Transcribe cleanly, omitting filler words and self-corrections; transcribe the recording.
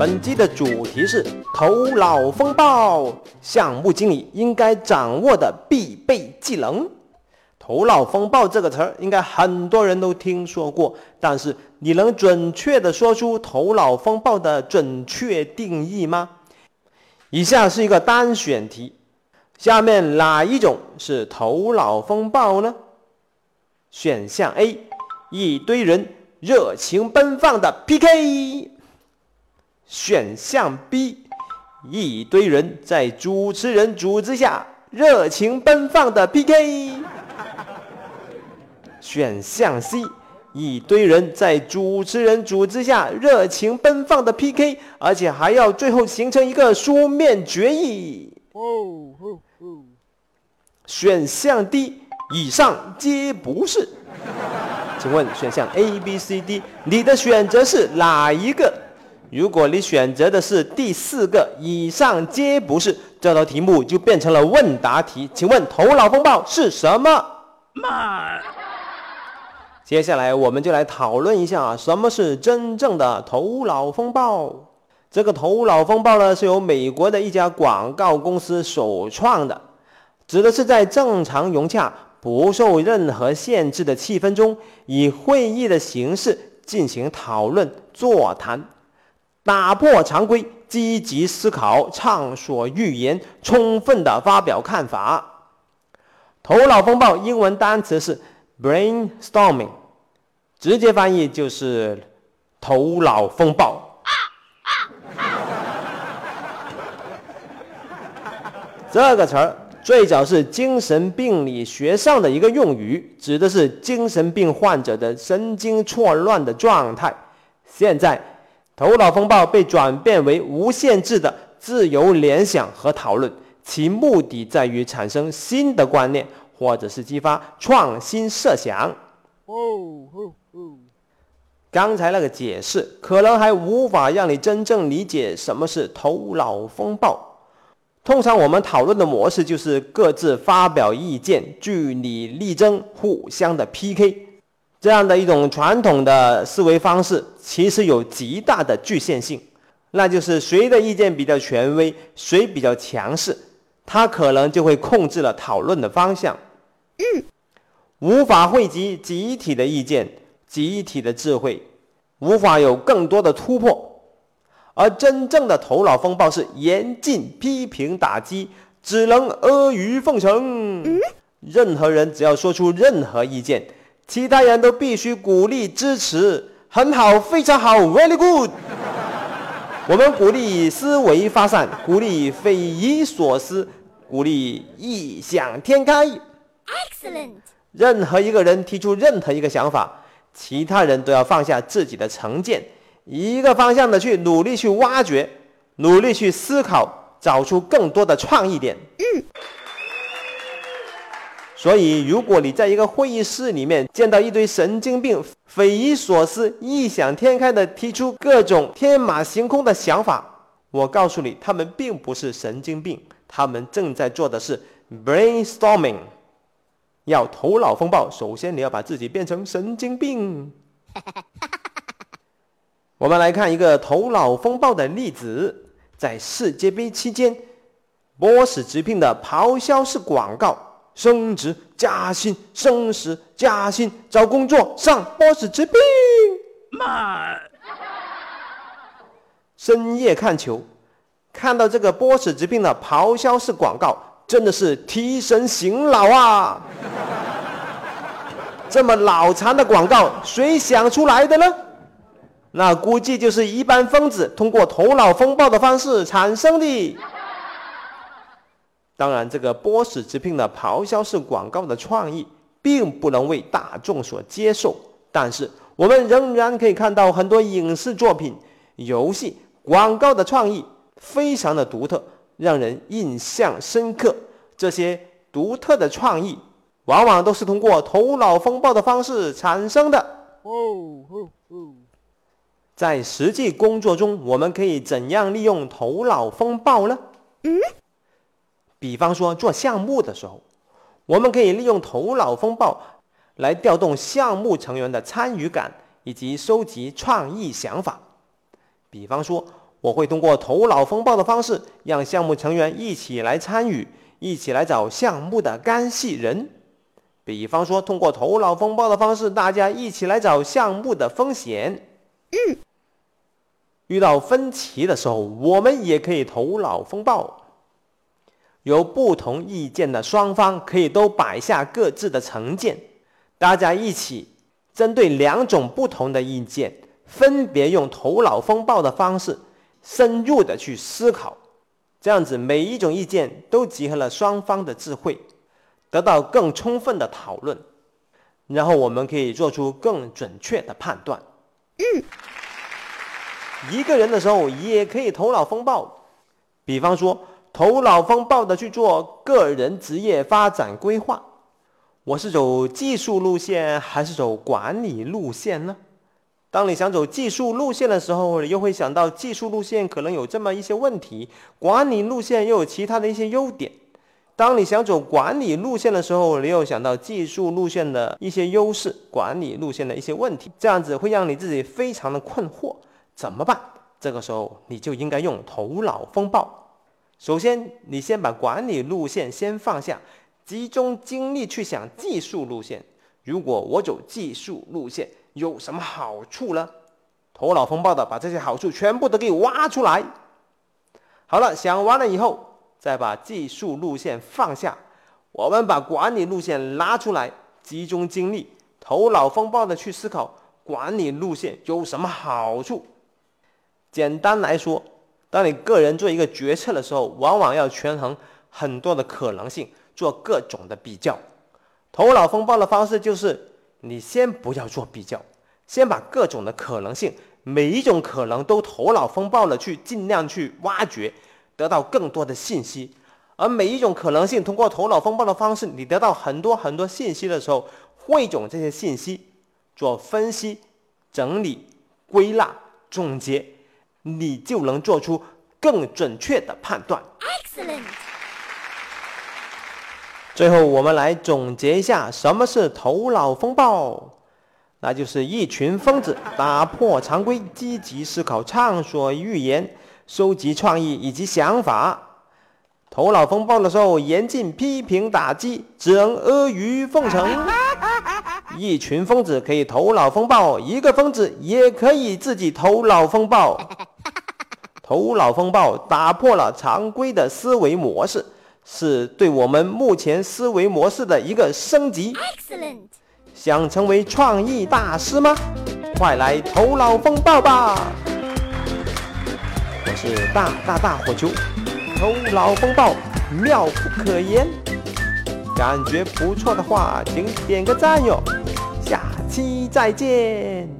本期的主题是头脑风暴，项目经理应该掌握的必备技能。头脑风暴这个词儿，应该很多人都听说过，但是你能准确地说出头脑风暴的准确定义吗？以下是一个单选题，下面哪一种是头脑风暴呢？选项 A， 一堆人热情奔放的 PK。 选项 B， 一堆人在主持人组织下热情奔放的 PK。 选项 C， 一堆人在主持人组织下热情奔放的 PK， 而且还要最后形成一个书面决议。选项 D， 以上皆不是。请问选项 A、B、C、D， 你的选择是哪一个？如果你选择的是第四个，以上皆不是，这道题目就变成了问答题。请问头脑风暴是什么？接下来我们就来讨论一下什么是真正的头脑风暴。这个头脑风暴呢，是由美国的一家广告公司首创的，指的是在正常融洽、不受任何限制的气氛中，以会议的形式进行讨论、座谈，打破常规，积极思考，畅所欲言，充分地发表看法。头脑风暴英文单词是 brainstorming， 直接翻译就是头脑风暴。这个词儿最早是精神病理学上的一个用语，指的是精神病患者的神经错乱的状态。现在头脑风暴被转变为无限制的自由联想和讨论，其目的在于产生新的观念，或者是激发创新设想。刚才那个解释可能还无法让你真正理解什么是头脑风暴。通常我们讨论的模式就是各自发表意见，据理力争，互相的 PK，这样的一种传统的思维方式其实有极大的局限性，那就是谁的意见比较权威，谁比较强势，他可能就会控制了讨论的方向，无法汇集集体的意见，集体的智慧，无法有更多的突破。而真正的头脑风暴是严禁批评打击，只能阿谀奉承，任何人只要说出任何意见，其他人都必须鼓励支持，很好，非常好 ，very good。我们鼓励思维发散，鼓励匪夷所思，鼓励异想天开。Excellent。任何一个人提出任何一个想法，其他人都要放下自己的成见，一个方向的去努力去挖掘，努力去思考，找出更多的创意点。所以如果你在一个会议室里面见到一堆神经病匪夷所思、异想天开的提出各种天马行空的想法，我告诉你，他们并不是神经病，他们正在做的是 brainstorming。 要头脑风暴，首先你要把自己变成神经病。我们来看一个头脑风暴的例子。在世界杯期间，波士直聘的咆哮式广告，升职加薪，升职加薪，找工作上波士直聘。深夜看球，看到这个波士直聘的咆哮式广告，真的是提神醒脑啊！这么脑残的广告，谁想出来的呢？那估计就是一般疯子通过头脑风暴的方式产生的。当然，这个波士直聘的咆哮式广告的创意并不能为大众所接受，但是我们仍然可以看到很多影视作品、游戏广告的创意非常的独特，让人印象深刻。这些独特的创意往往都是通过头脑风暴的方式产生的。在实际工作中，我们可以怎样利用头脑风暴呢？比方说做项目的时候，我们可以利用头脑风暴来调动项目成员的参与感，以及收集创意想法。比方说我会通过头脑风暴的方式，让项目成员一起来参与，一起来找项目的干系人。比方说，通过头脑风暴的方式，大家一起来找项目的风险。遇到分歧的时候，我们也可以头脑风暴。有不同意见的双方可以都摆下各自的成见，大家一起针对两种不同的意见，分别用头脑风暴的方式深入的去思考，这样子每一种意见都集合了双方的智慧，得到更充分的讨论，然后我们可以做出更准确的判断。一个人的时候也可以头脑风暴，比方说头脑风暴的去做个人职业发展规划，我是走技术路线还是走管理路线呢？当你想走技术路线的时候，你又会想到技术路线可能有这么一些问题，管理路线又有其他的一些优点。当你想走管理路线的时候，你又想到技术路线的一些优势，管理路线的一些问题，这样子会让你自己非常的困惑，怎么办？这个时候你就应该用头脑风暴。首先你先把管理路线先放下，集中精力去想技术路线。如果我走技术路线有什么好处呢？头脑风暴的把这些好处全部都给挖出来。好了，想完了以后，再把技术路线放下，我们把管理路线拉出来，集中精力，头脑风暴的去思考管理路线有什么好处。简单来说，当你个人做一个决策的时候，往往要权衡很多的可能性，做各种的比较。头脑风暴的方式就是，你先不要做比较，先把各种的可能性，每一种可能都头脑风暴的去尽量去挖掘，得到更多的信息。而每一种可能性，通过头脑风暴的方式，你得到很多很多信息的时候，汇总这些信息，做分析、整理、归纳、总结，你就能做出更准确的判断。 Excellent。 最后我们来总结一下什么是头脑风暴，那就是一群疯子打破常规，积极思考，畅所欲言，收集创意以及想法。头脑风暴的时候严禁批评打击，只能阿谀奉承。一群疯子可以头脑风暴，一个疯子也可以自己头脑风暴。头脑风暴打破了常规的思维模式，是对我们目前思维模式的一个升级。 Excellent。 想成为创意大师吗？快来头脑风暴吧！我是大火球，头脑风暴妙不可言。感觉不错的话，请点个赞哟！下期再见。